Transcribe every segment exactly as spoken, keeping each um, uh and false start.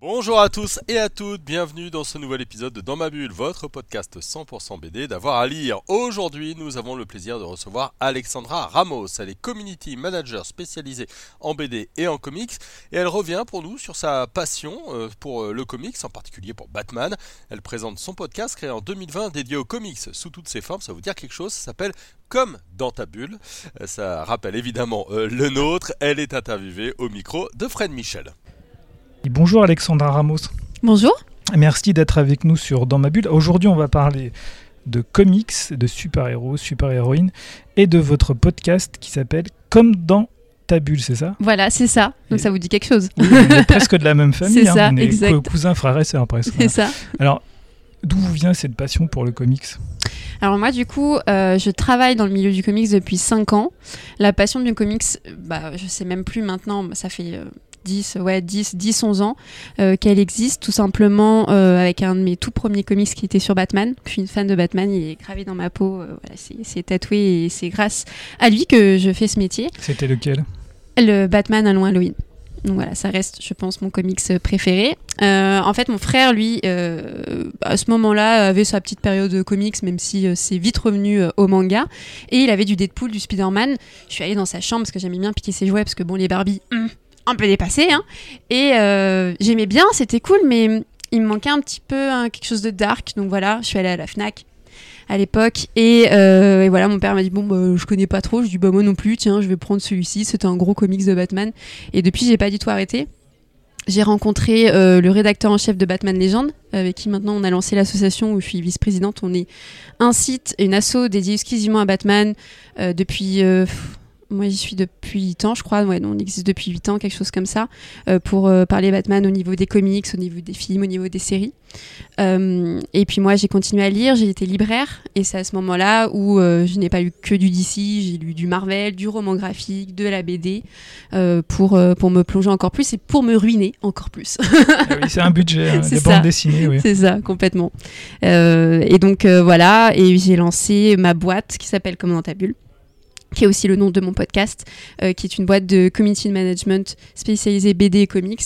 Bonjour à tous et à toutes, bienvenue dans ce nouvel épisode de Dans ma bulle, votre podcast cent pour cent B D d'avoir à lire. Aujourd'hui, nous avons le plaisir de recevoir Alexandra Ramos. Elle est community manager spécialisée en B D et en comics et elle revient pour nous sur sa passion pour le comics, en particulier pour Batman. Elle présente son podcast créé en deux mille vingt dédié aux comics sous toutes ses formes, ça veut dire quelque chose, ça s'appelle Comme dans ta bulle. Ça rappelle évidemment le nôtre, elle est interviewée au micro de Fred Michel. Bonjour Alexandra Ramos. Bonjour. Merci d'être avec nous sur Dans ma bulle. Aujourd'hui, on va parler de comics, de super-héros, super-héroïnes et de votre podcast qui s'appelle Comme dans ta bulle, c'est ça ? Voilà, c'est ça. Donc et... ça vous dit quelque chose. Oui, on est presque de la même famille. C'est hein. ça, on est exact. Co- cousins, frères et sœurs presque. C'est voilà. ça. Alors, d'où vous vient cette passion pour le comics ? Alors moi du coup, euh, je travaille dans le milieu du comics depuis cinq ans. La passion du comics, bah, je ne sais même plus maintenant, ça fait... Euh... dix, ouais, dix, dix, onze ans euh, qu'elle existe, tout simplement euh, avec un de mes tout premiers comics qui était sur Batman. Je suis une fan de Batman, il est gravé dans ma peau, euh, voilà, c'est, c'est tatoué et c'est grâce à lui que je fais ce métier. C'était lequel ? Le Batman Long Halloween. Donc voilà, ça reste, je pense, mon comics préféré. Euh, en fait, mon frère, lui, euh, à ce moment-là, avait sa petite période de comics, même si euh, c'est vite revenu euh, au manga. Et il avait du Deadpool, du Spider-Man. Je suis allée dans sa chambre parce que j'aimais bien piquer ses jouets, parce que bon, les Barbie... Hum, un peu dépassé, hein. Et euh, j'aimais bien, c'était cool, mais il me manquait un petit peu hein, quelque chose de dark, donc voilà, je suis allée à la Fnac à l'époque, et, euh, et voilà, mon père m'a dit, bon, bah, je connais pas trop, je dis, bah, moi non plus, tiens, je vais prendre celui-ci, c'était un gros comics de Batman, et depuis, j'ai pas du tout arrêté. J'ai rencontré euh, le rédacteur en chef de Batman Légende, avec qui maintenant on a lancé l'association où je suis vice-présidente, on est un site, une asso dédiée exclusivement à Batman, euh, depuis... Euh, moi, j'y suis depuis huit ans, je crois. Ouais, on existe depuis huit ans, quelque chose comme ça, euh, pour euh, parler Batman au niveau des comics, au niveau des films, au niveau des séries. Euh, et puis moi, j'ai continué à lire, j'ai été libraire. Et c'est à ce moment-là où euh, je n'ai pas lu que du D C, j'ai lu du Marvel, du roman graphique, de la B D, euh, pour, euh, pour me plonger encore plus et pour me ruiner encore plus. Ah oui, c'est un budget, hein, c'est des ça. bandes dessinées. Oui. C'est ça, complètement. Euh, et donc, euh, voilà, et j'ai lancé ma boîte qui s'appelle Comme dans ta bulle, qui est aussi le nom de mon podcast, euh, qui est une boîte de community management spécialisée B D et comics.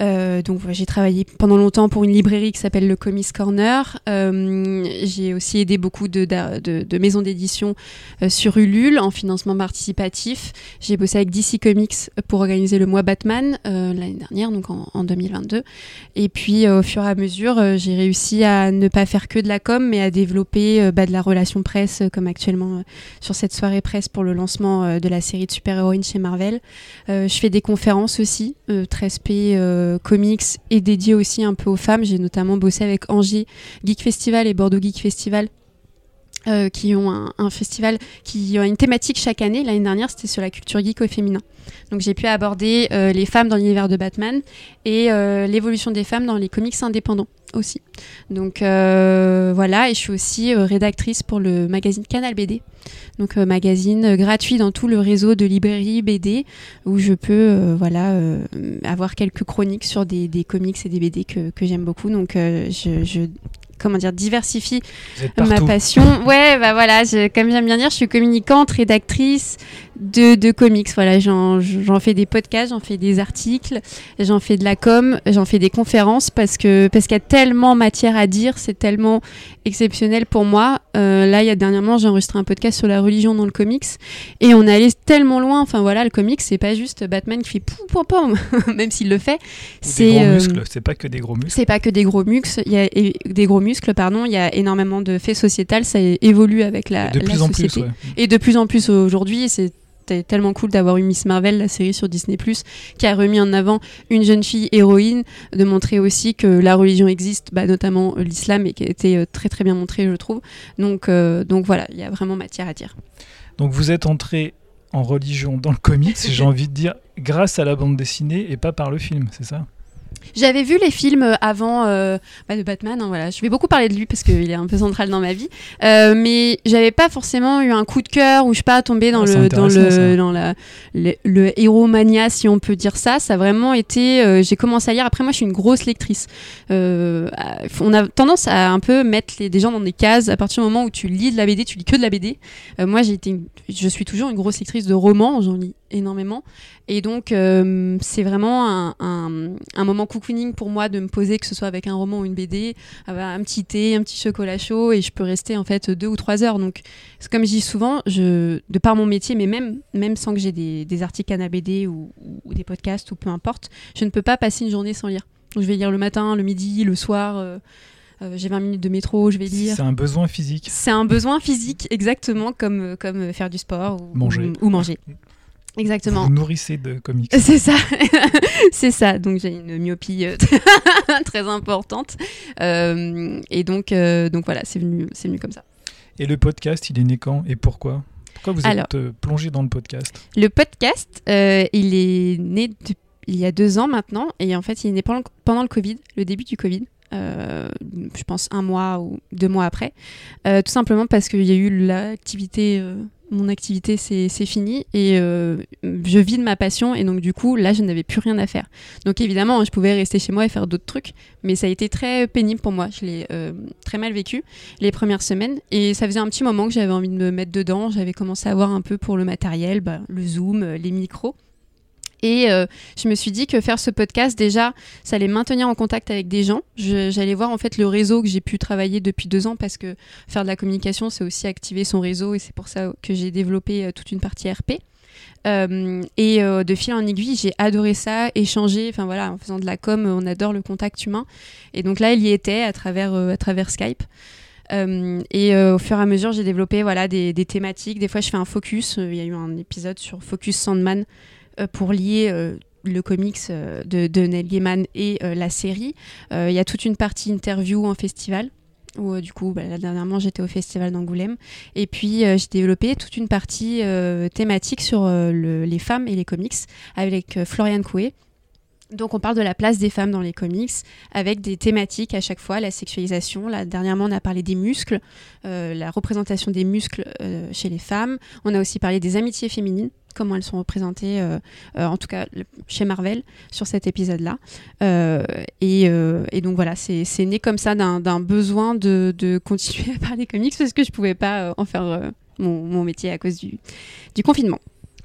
Euh, donc j'ai travaillé pendant longtemps pour une librairie qui s'appelle le Comics Corner. Euh, j'ai aussi aidé beaucoup de, de, de maisons d'édition euh, sur Ulule en financement participatif. J'ai bossé avec D C Comics pour organiser le mois Batman euh, l'année dernière, donc en, en deux mille vingt-deux. Et puis euh, au fur et à mesure, euh, j'ai réussi à ne pas faire que de la com, mais à développer euh, bah, de la relation presse, euh, comme actuellement euh, sur cette soirée presse pour le lancement euh, de la série de super-héroïnes chez Marvel. Euh, je fais des conférences aussi, euh, treize P... Euh, comics et dédié aussi un peu aux femmes. J'ai notamment bossé avec Angers Geek Festival et Bordeaux Geek Festival euh, qui ont un, un festival qui a une thématique chaque année. L'année dernière, c'était sur la culture geek au féminin. Donc j'ai pu aborder euh, les femmes dans l'univers de Batman et euh, l'évolution des femmes dans les comics indépendants aussi. Donc euh, voilà, et je suis aussi euh, rédactrice pour le magazine Canal B D. Donc euh, magazine euh, gratuit dans tout le réseau de librairies B D où je peux euh, voilà, euh, avoir quelques chroniques sur des, des comics et des B D que, que j'aime beaucoup. Donc euh, je... je comment dire, diversifie ma passion. Ouais, bah voilà, je, comme j'aime bien dire, je suis communicante, rédactrice de, de comics. Voilà, j'en, j'en fais des podcasts, j'en fais des articles, j'en fais de la com, j'en fais des conférences parce que, parce qu'il y a tellement matière à dire, c'est tellement exceptionnel pour moi. Euh, là, il y a dernièrement, j'ai enregistré un podcast sur la religion dans le comics et on est allé tellement loin. Enfin voilà, le comics, c'est pas juste Batman qui fait poum poum poum, même s'il le fait. Des c'est gros euh, muscles, c'est pas que des gros muscles. C'est pas que des gros muscles, il y a des gros muscles. Pardon, il y a énormément de faits sociétals, ça évolue avec la, de plus la société. En plus, ouais. Et de plus en plus aujourd'hui, c'est tellement cool d'avoir eu Miss Marvel, la série sur Disney plus, qui a remis en avant une jeune fille héroïne, de montrer aussi que la religion existe, bah, notamment l'islam, et qui a été très très bien montrée, je trouve. Donc, euh, donc voilà, il y a vraiment matière à dire. Donc vous êtes entré en religion dans le comics, j'ai envie de dire, grâce à la bande dessinée et pas par le film, c'est ça ? J'avais vu les films avant euh, bah de Batman, hein, voilà. Je vais beaucoup parler de lui parce qu'il est un peu central dans ma vie, euh, mais j'avais pas forcément eu un coup de cœur ou je sais pas tombé dans ah, le dans le dans la, le, le héros mania, si on peut dire ça. Ça a vraiment été. Euh, j'ai commencé à lire. Après, moi, je suis une grosse lectrice. Euh, on a tendance à un peu mettre les, des gens dans des cases. À partir du moment où tu lis de la B D, tu lis que de la B D. Euh, moi, j'ai été, une, je suis toujours une grosse lectrice de romans. J'en lis énormément. Et donc, euh, c'est vraiment un, un, un moment cocooning pour moi de me poser, que ce soit avec un roman ou une B D, un petit thé, un petit chocolat chaud, et je peux rester en fait deux ou trois heures. Donc, comme je dis souvent, je, de par mon métier, mais même, même sans que j'ai des, des articles Canal B D ou, ou des podcasts ou peu importe, je ne peux pas passer une journée sans lire. Donc, je vais lire le matin, le midi, le soir... Euh, Euh, j'ai vingt minutes de métro, je vais lire. C'est un besoin physique. C'est un besoin physique, exactement, comme, comme faire du sport ou manger. Ou, ou manger. Exactement. Vous nourrissez de comics. C'est ça, c'est ça. Donc j'ai une myopie très importante. Euh, et donc, euh, donc voilà, c'est venu, c'est venu comme ça. Et le podcast, il est né quand et pourquoi ? Pourquoi vous Alors, êtes euh, plongé dans le podcast ? Le podcast, euh, il est né de, il y a deux ans maintenant. Et en fait, il est né pendant, pendant le Covid, le début du Covid. Euh, je pense un mois ou deux mois après, euh, tout simplement parce qu'il y a eu l'activité, euh, mon activité c'est, c'est fini et euh, je vis de ma passion et donc du coup là je n'avais plus rien à faire, donc évidemment je pouvais rester chez moi et faire d'autres trucs, mais ça a été très pénible pour moi, je l'ai euh, très mal vécu les premières semaines et ça faisait un petit moment que j'avais envie de me mettre dedans, j'avais commencé à voir un peu pour le matériel, bah, le zoom, les micros. Et euh, je me suis dit que faire ce podcast, déjà, ça allait maintenir en contact avec des gens. Je, j'allais voir en fait le réseau que j'ai pu travailler depuis deux ans parce que faire de la communication, c'est aussi activer son réseau et c'est pour ça que j'ai développé euh, toute une partie R P. Euh, et euh, de fil en aiguille, j'ai adoré ça, échanger. Enfin voilà, en faisant de la com, on adore le contact humain. Et donc là, il y était à travers, euh, à travers Skype. Euh, et euh, au fur et à mesure, j'ai développé voilà, des, des thématiques. Des fois, je fais un focus. Il y a eu un épisode sur Focus Sandman. Pour lier euh, le comics euh, de, de Neil Gaiman et euh, la série. Il euh, y a toute une partie interview en festival, où euh, du coup, bah, là, dernièrement, j'étais au festival d'Angoulême. Et puis, euh, j'ai développé toute une partie euh, thématique sur euh, le, les femmes et les comics, avec euh, Florian Coué. Donc, on parle de la place des femmes dans les comics, avec des thématiques à chaque fois, la sexualisation. Là, dernièrement, on a parlé des muscles, euh, la représentation des muscles euh, chez les femmes. On a aussi parlé des amitiés féminines, comment elles sont représentées, euh, euh, en tout cas le, chez Marvel, sur cet épisode-là. Euh, et, euh, et donc voilà, c'est, c'est né comme ça d'un, d'un besoin de, de continuer à parler comics parce que je ne pouvais pas euh, en faire euh, mon, mon métier à cause du, du confinement.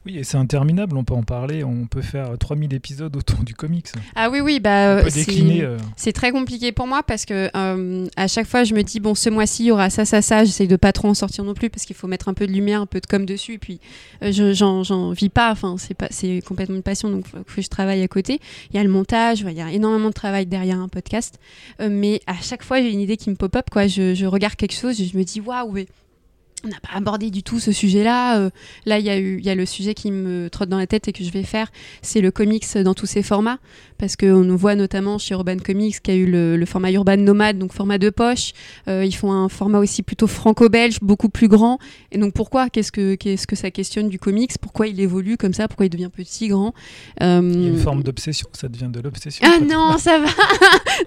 Oui, et c'est interminable, on peut en parler, on peut faire trois mille épisodes autour du comics. Ah oui, oui, bah, on peut décliner, c'est, euh... c'est très compliqué pour moi parce que euh, à chaque fois je me dis, bon, ce mois-ci il y aura ça, ça, ça, j'essaye de pas trop en sortir non plus parce qu'il faut mettre un peu de lumière, un peu de com dessus, et puis euh, je, j'en, j'en vis pas, enfin, c'est, pas, c'est complètement une passion, donc faut que je travaille à côté. Il y a le montage, il y a énormément de travail derrière un podcast, euh, mais à chaque fois j'ai une idée qui me pop-up, quoi. Je, je regarde quelque chose, je me dis, waouh, mais... on n'a pas abordé du tout ce sujet-là. Euh, là, il y a eu, il y a le sujet qui me trotte dans la tête et que je vais faire, c'est le comics dans tous ses formats, parce qu'on voit notamment chez Urban Comics qui a eu le, le format Urban Nomade, donc format de poche. Euh, ils font un format aussi plutôt franco-belge, beaucoup plus grand. Et donc pourquoi ? Qu'est-ce que, qu'est-ce que ça questionne du comics ? Pourquoi il évolue comme ça ? Pourquoi il devient petit, grand ? euh... Il y a une forme d'obsession, ça devient de l'obsession. Ah non, ça va.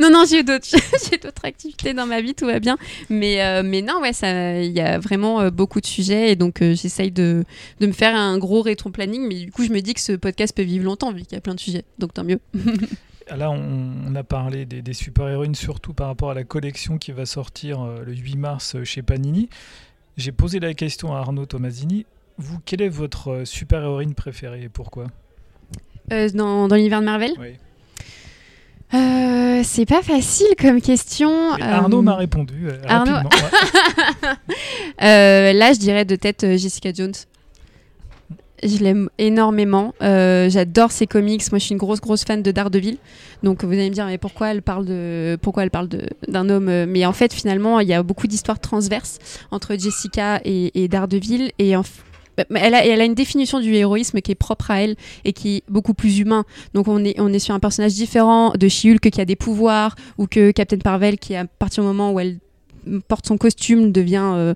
Non, non, j'ai d'autres, j'ai d'autres activités dans ma vie, tout va bien. Mais, euh, mais non, ouais, ça, il y a vraiment beaucoup de sujets et donc euh, j'essaye de, de me faire un gros rétro-planning, mais du coup je me dis que ce podcast peut vivre longtemps vu qu'il y a plein de sujets, donc tant mieux. Là on, on a parlé des, des super-héroïnes surtout par rapport à la collection qui va sortir euh, le huit mars euh, chez Panini. J'ai posé la question à Arnaud Tomazini, vous, quelle est votre euh, super-héroïne préférée et pourquoi ? euh, dans, dans l'univers de Marvel ? Oui. Euh, c'est pas facile comme question. Mais Arnaud euh... m'a répondu euh, Arnaud... rapidement. Ouais. euh, là, je dirais de tête euh, Jessica Jones. Je l'aime énormément. Euh, j'adore ses comics. Moi, je suis une grosse, grosse fan de Daredevil. Donc, vous allez me dire, mais pourquoi elle parle de, pourquoi elle parle de, d'un homme ? Mais en fait, finalement, il y a beaucoup d'histoires transverses entre Jessica et, et Daredevil. Et en fait, Elle a, elle a une définition du héroïsme qui est propre à elle et qui est beaucoup plus humain. Donc on est, on est sur un personnage différent de She-Hulk qui a des pouvoirs, ou que Captain Marvel qui, à partir du moment où elle porte son costume, devient euh,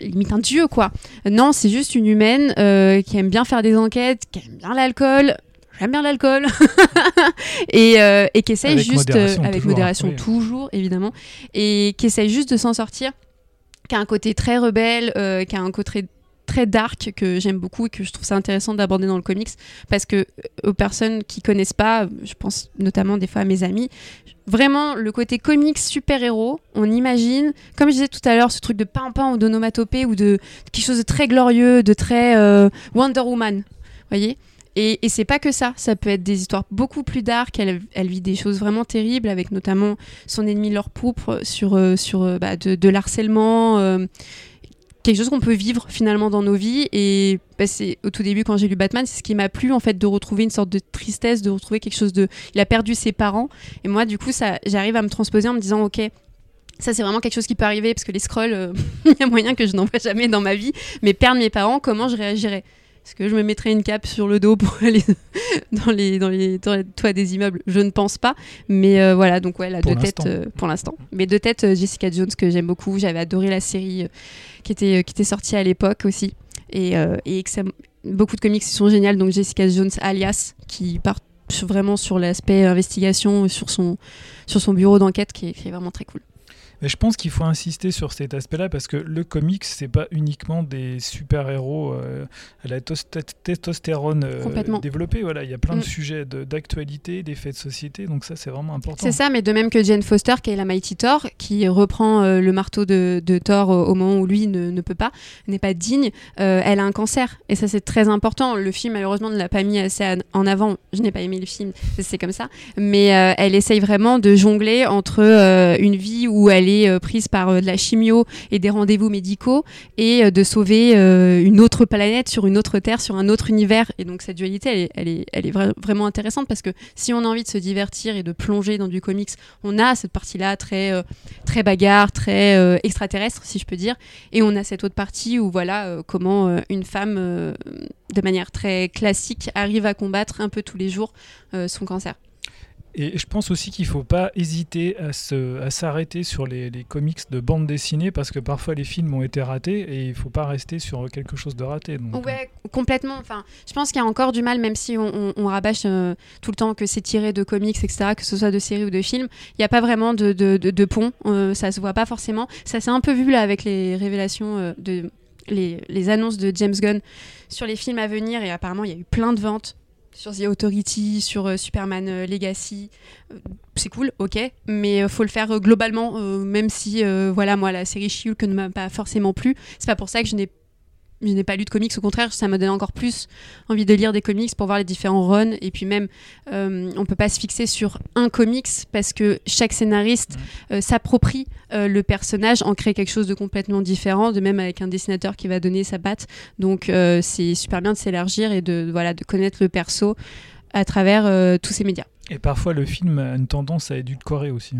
limite un dieu, quoi. Non, c'est juste une humaine euh, qui aime bien faire des enquêtes, qui aime bien l'alcool. j'aime bien l'alcool et, euh, et qui essaye avec juste modération, euh, avec toujours, modération après, toujours évidemment, et qui essaye juste de s'en sortir, qui a un côté très rebelle, euh, qui a un côté très dark que j'aime beaucoup et que je trouve ça intéressant d'aborder dans le comics, parce que aux personnes qui connaissent pas, je pense notamment des fois à mes amis, vraiment le côté comics super-héros, on imagine, comme je disais tout à l'heure, ce truc de pimpin ou d'onomatopée ou de quelque chose de très glorieux, de très euh, Wonder Woman, voyez. Et, et c'est pas que ça, ça peut être des histoires beaucoup plus dark, elle, elle vit des choses vraiment terribles avec notamment son ennemi leur pourpre sur, euh, sur bah, de, de l'harcèlement, euh, quelque chose qu'on peut vivre finalement dans nos vies. Et bah, c'est, au tout début quand j'ai lu Batman, c'est ce qui m'a plu en fait, de retrouver une sorte de tristesse, de retrouver quelque chose de... Il a perdu ses parents et moi du coup ça, j'arrive à me transposer en me disant ok, ça c'est vraiment quelque chose qui peut arriver parce que les scrolls, euh, il y a moyen que je n'en vois jamais dans ma vie, mais perdre mes parents, comment je réagirais? Est-ce que je me mettrais une cape sur le dos pour aller dans les, dans les, dans les toits des immeubles? Je ne pense pas. Mais euh, voilà, donc ouais, là, deux têtes euh, pour l'instant. Mais deux têtes, euh, Jessica Jones, que j'aime beaucoup. J'avais adoré la série euh, qui, était, euh, qui était sortie à l'époque aussi. Et, euh, et que ça, beaucoup de comics sont géniaux. Donc Jessica Jones, alias, qui part vraiment sur l'aspect investigation, sur son, sur son bureau d'enquête, qui est, qui est vraiment très cool. Mais je pense qu'il faut insister sur cet aspect-là parce que le comics, c'est pas uniquement des super-héros euh, à la tos- testostérone euh, développée. Voilà, il y a plein de mmh. sujets de, d'actualité, des faits de société, donc ça, c'est vraiment important. C'est ça, mais de même que Jane Foster, qui est la Mighty Thor, qui reprend euh, le marteau de, de Thor au, au moment où lui ne, ne peut pas, n'est pas digne, euh, elle a un cancer. Et ça, c'est très important. Le film, malheureusement, ne l'a pas mis assez à, en avant. Je n'ai pas aimé le film, c'est comme ça. Mais euh, elle essaye vraiment de jongler entre euh, une vie où elle est euh, prise par euh, de la chimio et des rendez-vous médicaux et euh, de sauver euh, une autre planète sur une autre terre, sur un autre univers. Et donc cette dualité, elle est, elle est, elle est vra- vraiment intéressante parce que si on a envie de se divertir et de plonger dans du comics, on a cette partie-là très, euh, très bagarre, très euh, extraterrestre, si je peux dire. Et on a cette autre partie où voilà euh, comment euh, une femme, euh, de manière très classique, arrive à combattre un peu tous les jours euh, son cancer. Et je pense aussi qu'il ne faut pas hésiter à, se, à s'arrêter sur les, les comics de bande dessinée parce que parfois les films ont été ratés et il ne faut pas rester sur quelque chose de raté. Donc. Ouais, complètement. Enfin, je pense qu'il y a encore du mal, même si on, on, on rabâche euh, tout le temps que c'est tiré de comics, et cetera, que ce soit de séries ou de films, il n'y a pas vraiment de, de, de, de pont, euh, ça ne se voit pas forcément. Ça s'est un peu vu là avec les révélations euh, de, les, les annonces de James Gunn sur les films à venir et apparemment il y a eu plein de ventes. Sur The Authority, sur euh, Superman euh, Legacy, euh, c'est cool, ok, mais euh, faut le faire euh, globalement, euh, même si, euh, voilà, moi, la série She-Hulk ne m'a pas forcément plu, c'est pas pour ça que je n'ai, je n'ai pas lu de comics, au contraire, ça me donne encore plus envie de lire des comics pour voir les différents runs, et puis même, euh, on peut pas se fixer sur un comics, parce que chaque scénariste euh, s'approprie euh, le personnage, en crée quelque chose de complètement différent, de même avec un dessinateur qui va donner sa patte, donc euh, c'est super bien de s'élargir et de, voilà, de connaître le perso à travers euh, tous ces médias. Et parfois, le film a une tendance à édulcorer aussi.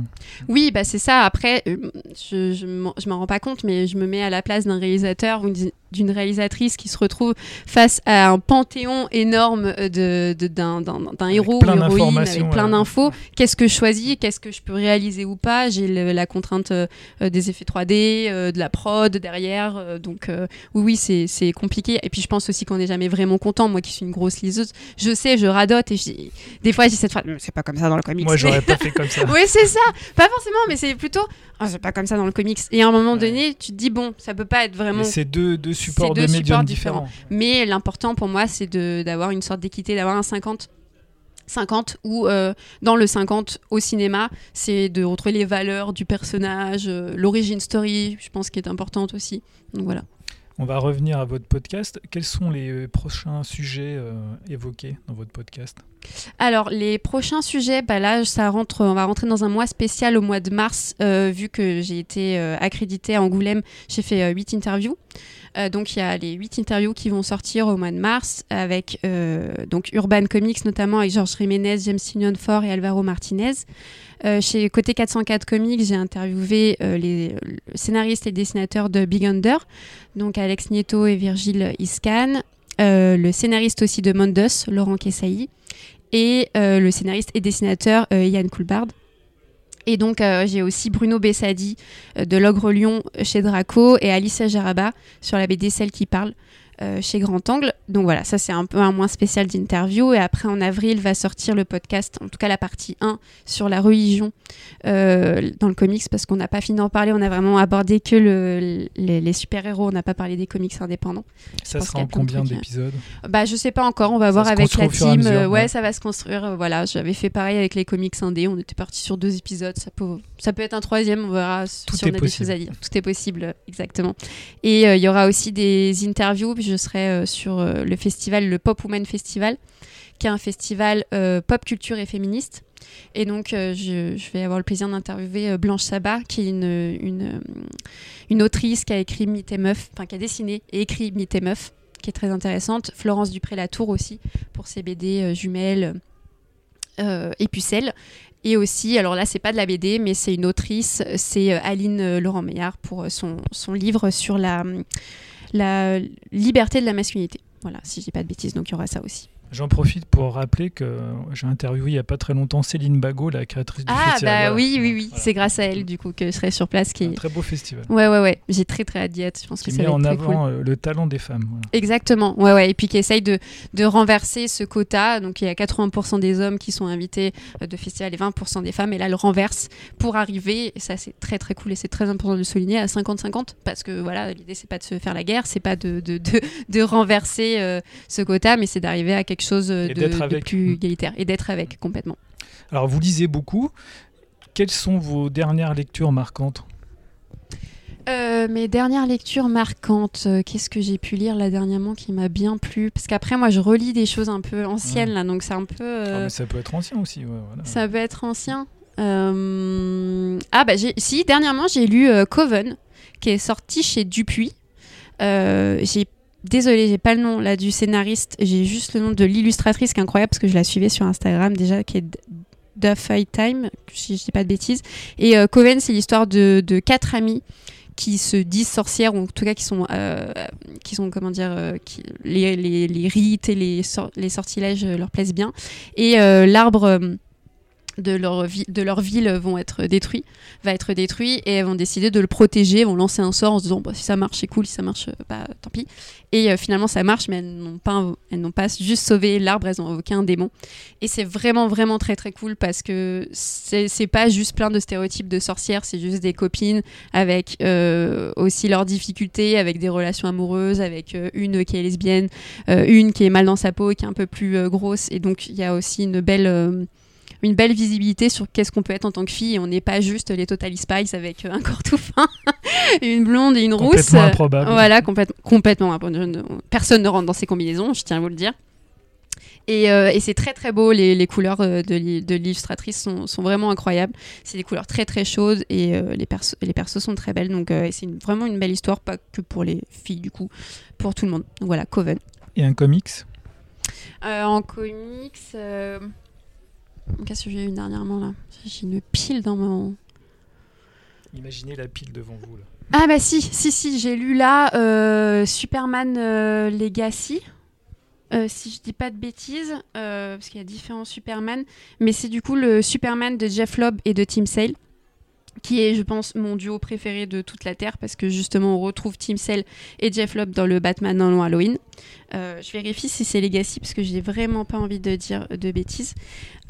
Oui, bah c'est ça. Après, je, je, m'en, je m'en rends pas compte, mais je me mets à la place d'un réalisateur ou d'une réalisatrice qui se retrouve face à un panthéon énorme de, de, d'un, d'un, d'un héros ou héroïne avec plein d'infos. Ouais. Qu'est-ce que je choisis? Qu'est-ce que je peux réaliser ou pas? J'ai le, la contrainte euh, des effets trois D, euh, de la prod derrière. Euh, donc euh, oui, oui, c'est, c'est compliqué. Et puis, je pense aussi qu'on n'est jamais vraiment content. Moi qui suis une grosse liseuse, je sais, je radote. Et j'ai... des fois, j'ai cette phrase... c'est pas comme ça dans le comics. Moi, j'aurais pas fait comme ça. Oui, c'est ça. Pas forcément, mais c'est plutôt oh, c'est pas comme ça dans le comics. Et à un moment ouais. donné, tu te dis bon, ça peut pas être vraiment. Mais c'est deux, deux supports, c'est deux de supports médiums différents. différents. Mais l'important pour moi, c'est de, d'avoir une sorte d'équité, d'avoir un cinquante cinquante où euh, dans le cinquante au cinéma, c'est de retrouver les valeurs du personnage, euh, l'origin story, je pense, qui est importante aussi. Donc voilà. On va revenir à votre podcast. Quels sont les prochains sujets euh, évoqués dans votre podcast ? Alors, les prochains sujets, bah là, ça rentre, on va rentrer dans un mois spécial au mois de mars. Euh, vu que j'ai été euh, accréditée à Angoulême, j'ai fait euh, huit interviews. Euh, donc, il y a les huit interviews qui vont sortir au mois de mars avec euh, donc Urban Comics, notamment avec Georges Jiménez, James Signonfort et Alvaro Martinez. Euh, chez Côté quatre cent quatre Comics, j'ai interviewé euh, les le scénaristes et dessinateurs de Big Under, donc Alex Nieto et Virgile Iscan, euh, le scénariste aussi de Mondas, Laurent Kessaï, et euh, le scénariste et dessinateur euh, Yann Coulbard. Et donc, euh, j'ai aussi Bruno Bessadi euh, de L'Ogre Lion chez Draco et Alicia Jaraba sur la B D Celle qui parle. euh, chez Grand Angle. Donc voilà, ça c'est un peu un moins spécial d'interview. Et après, en avril, va sortir le podcast, en tout cas la partie un, sur la religion euh, dans le comics, parce qu'on n'a pas fini d'en parler. On a vraiment abordé que le, les, les super-héros. On n'a pas parlé des comics indépendants. Ça sera en combien d'épisodes ? Bah, je sais pas encore. On va voir avec la team. Mesure, ouais, ouais, ça va se construire. Euh, voilà, j'avais fait pareil avec les comics indés. On était parti sur deux épisodes. Ça peut, ça peut être un troisième. On verra tout si on a possible. Des choses à dire. Tout est possible, exactement. Et il euh, y aura aussi des interviews. Je serai euh, sur euh, le festival, le Pop Woman Festival, qui est un festival euh, pop culture et féministe. Et donc, euh, je, je vais avoir le plaisir d'interviewer euh, Blanche Sabat, qui est une, une, une autrice qui a écrit Mit et Meuf, enfin qui a dessiné et écrit Mit et Meuf, qui est très intéressante. Florence Dupré-Latour aussi, pour ses B D euh, jumelles euh, et pucelles. Et aussi, alors là, c'est pas de la B D, mais c'est une autrice, c'est euh, Aline euh, Laurent-Meillard pour son, son livre sur la, la liberté de la masculinité. Voilà, si je dis pas de bêtises, donc il y aura ça aussi. J'en profite pour rappeler que j'ai interviewé il n'y a pas très longtemps Céline Bagot, la créatrice du ah, festival. Ah bah oui, oui, oui. Voilà. C'est grâce à elle du coup que je serai sur place. Qui est... Un très beau festival. Ouais, ouais, ouais. J'ai très très hâte d'y être. Je pense qui que ça met va en être avant cool. Le talent des femmes. Voilà. Exactement. Ouais, ouais. Et puis qui essaye de, de renverser ce quota. Donc il y a quatre-vingts pour cent des hommes qui sont invités de festival et vingt pour cent des femmes. Et là, le renverse pour arriver, et ça c'est très très cool et c'est très important de le souligner, à cinquante cinquante. Parce que voilà, l'idée c'est pas de se faire la guerre, c'est pas de, de, de, de renverser euh, ce quota, mais c'est d'arriver à quelque chose de, de plus égalitaire et d'être avec complètement. Alors vous lisez beaucoup, quelles sont vos dernières lectures marquantes ? Euh, mes dernières lectures marquantes, euh, qu'est-ce que j'ai pu lire là dernièrement qui m'a bien plu ? Parce qu'après moi je relis des choses un peu anciennes ouais. là, donc c'est un peu... Euh... Ah, mais ça peut être ancien aussi. Ouais, voilà. Ça peut être ancien. Euh... Ah bah j'ai... si, dernièrement j'ai lu euh, Coven qui est sorti chez Dupuis. Euh, j'ai Désolée, j'ai pas le nom là, du scénariste, j'ai juste le nom de l'illustratrice qui est incroyable parce que je la suivais sur Instagram déjà, qui est Duffy Time, si je dis pas de bêtises. Et euh, Coven, c'est l'histoire de, de quatre amies qui se disent sorcières, ou en tout cas qui sont, euh, qui sont comment dire, euh, qui, les, les, les rites et les, sor- les sortilèges leur plaisent bien. Et euh, l'arbre... Euh, De leur, vi- de leur ville vont être détruits, va être détruit et elles vont décider de le protéger, vont lancer un sort en se disant bah, si ça marche c'est cool, si ça marche pas bah, tant pis. Et euh, finalement ça marche, mais elles n'ont pas, elles n'ont pas juste sauvé l'arbre, elles n'ont aucun démon. Et c'est vraiment vraiment très très cool parce que c'est, c'est pas juste plein de stéréotypes de sorcières, c'est juste des copines avec euh, aussi leurs difficultés, avec des relations amoureuses, avec euh, une qui est lesbienne, euh, une qui est mal dans sa peau et qui est un peu plus euh, grosse. Et donc il y a aussi une belle euh, une belle visibilité sur qu'est-ce qu'on peut être en tant que fille, et on n'est pas juste les Total Spies avec un corps tout fin, une blonde et une rousse. Complètement improbable. Voilà, complète, complètement improbable. Personne ne rentre dans ces combinaisons, je tiens à vous le dire. Et, euh, et c'est très très beau, les, les couleurs de, de l'illustratrice sont, sont vraiment incroyables. C'est des couleurs très très chaudes et euh, les, perso- les persos sont très belles. Donc euh, c'est une, vraiment une belle histoire, pas que pour les filles du coup, pour tout le monde. Donc voilà, Coven. Et un comics euh, En comics... Euh... Qu'est-ce que j'ai eu dernièrement là ? J'ai une pile dans mon... Imaginez la pile devant vous là. Ah bah si, si, si, j'ai lu là euh, Superman euh, Legacy, euh, si je dis pas de bêtises, euh, parce qu'il y a différents Superman, mais c'est du coup le Superman de Jeph Loeb et de Tim Sale, qui est, je pense, mon duo préféré de toute la Terre, parce que justement, on retrouve Tim Sale et Jeph Loeb dans le Batman Long Halloween. Euh, je vérifie si c'est Legacy, parce que j'ai vraiment pas envie de dire de bêtises.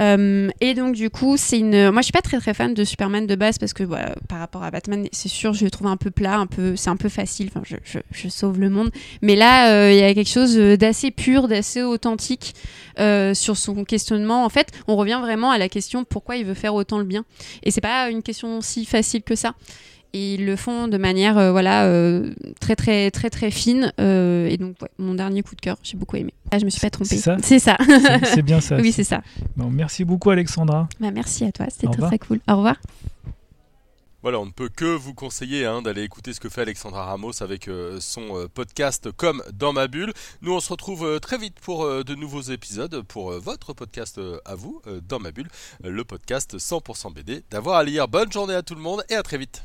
Euh, et donc, du coup, c'est une... Moi, je suis pas très très fan de Superman de base, parce que voilà, par rapport à Batman, c'est sûr, je le trouve un peu plat, un peu... c'est un peu facile, enfin, je, je, je sauve le monde. Mais là, euh, y a quelque chose d'assez pur, d'assez authentique euh, sur son questionnement. En fait, on revient vraiment à la question pourquoi il veut faire autant le bien. Et c'est pas une question si facile que ça. Et ils le font de manière euh, voilà, euh, très, très, très, très fine. Euh, et donc, ouais, mon dernier coup de cœur, j'ai beaucoup aimé. Ah, je me suis pas trompée. C'est ça. C'est, ça. c'est, c'est bien ça. Oui, c'est ça. Bon, merci beaucoup, Alexandra. Bah, merci à toi, c'était très, très cool. Au revoir. Voilà, on ne peut que vous conseiller hein, d'aller écouter ce que fait Alexandra Ramos avec euh, son euh, podcast Comme dans ma bulle. Nous, on se retrouve euh, très vite pour euh, de nouveaux épisodes pour euh, votre podcast euh, à vous, euh, Dans ma bulle, euh, le podcast cent pour cent B D d'avoir à lire. Bonne journée à tout le monde et à très vite.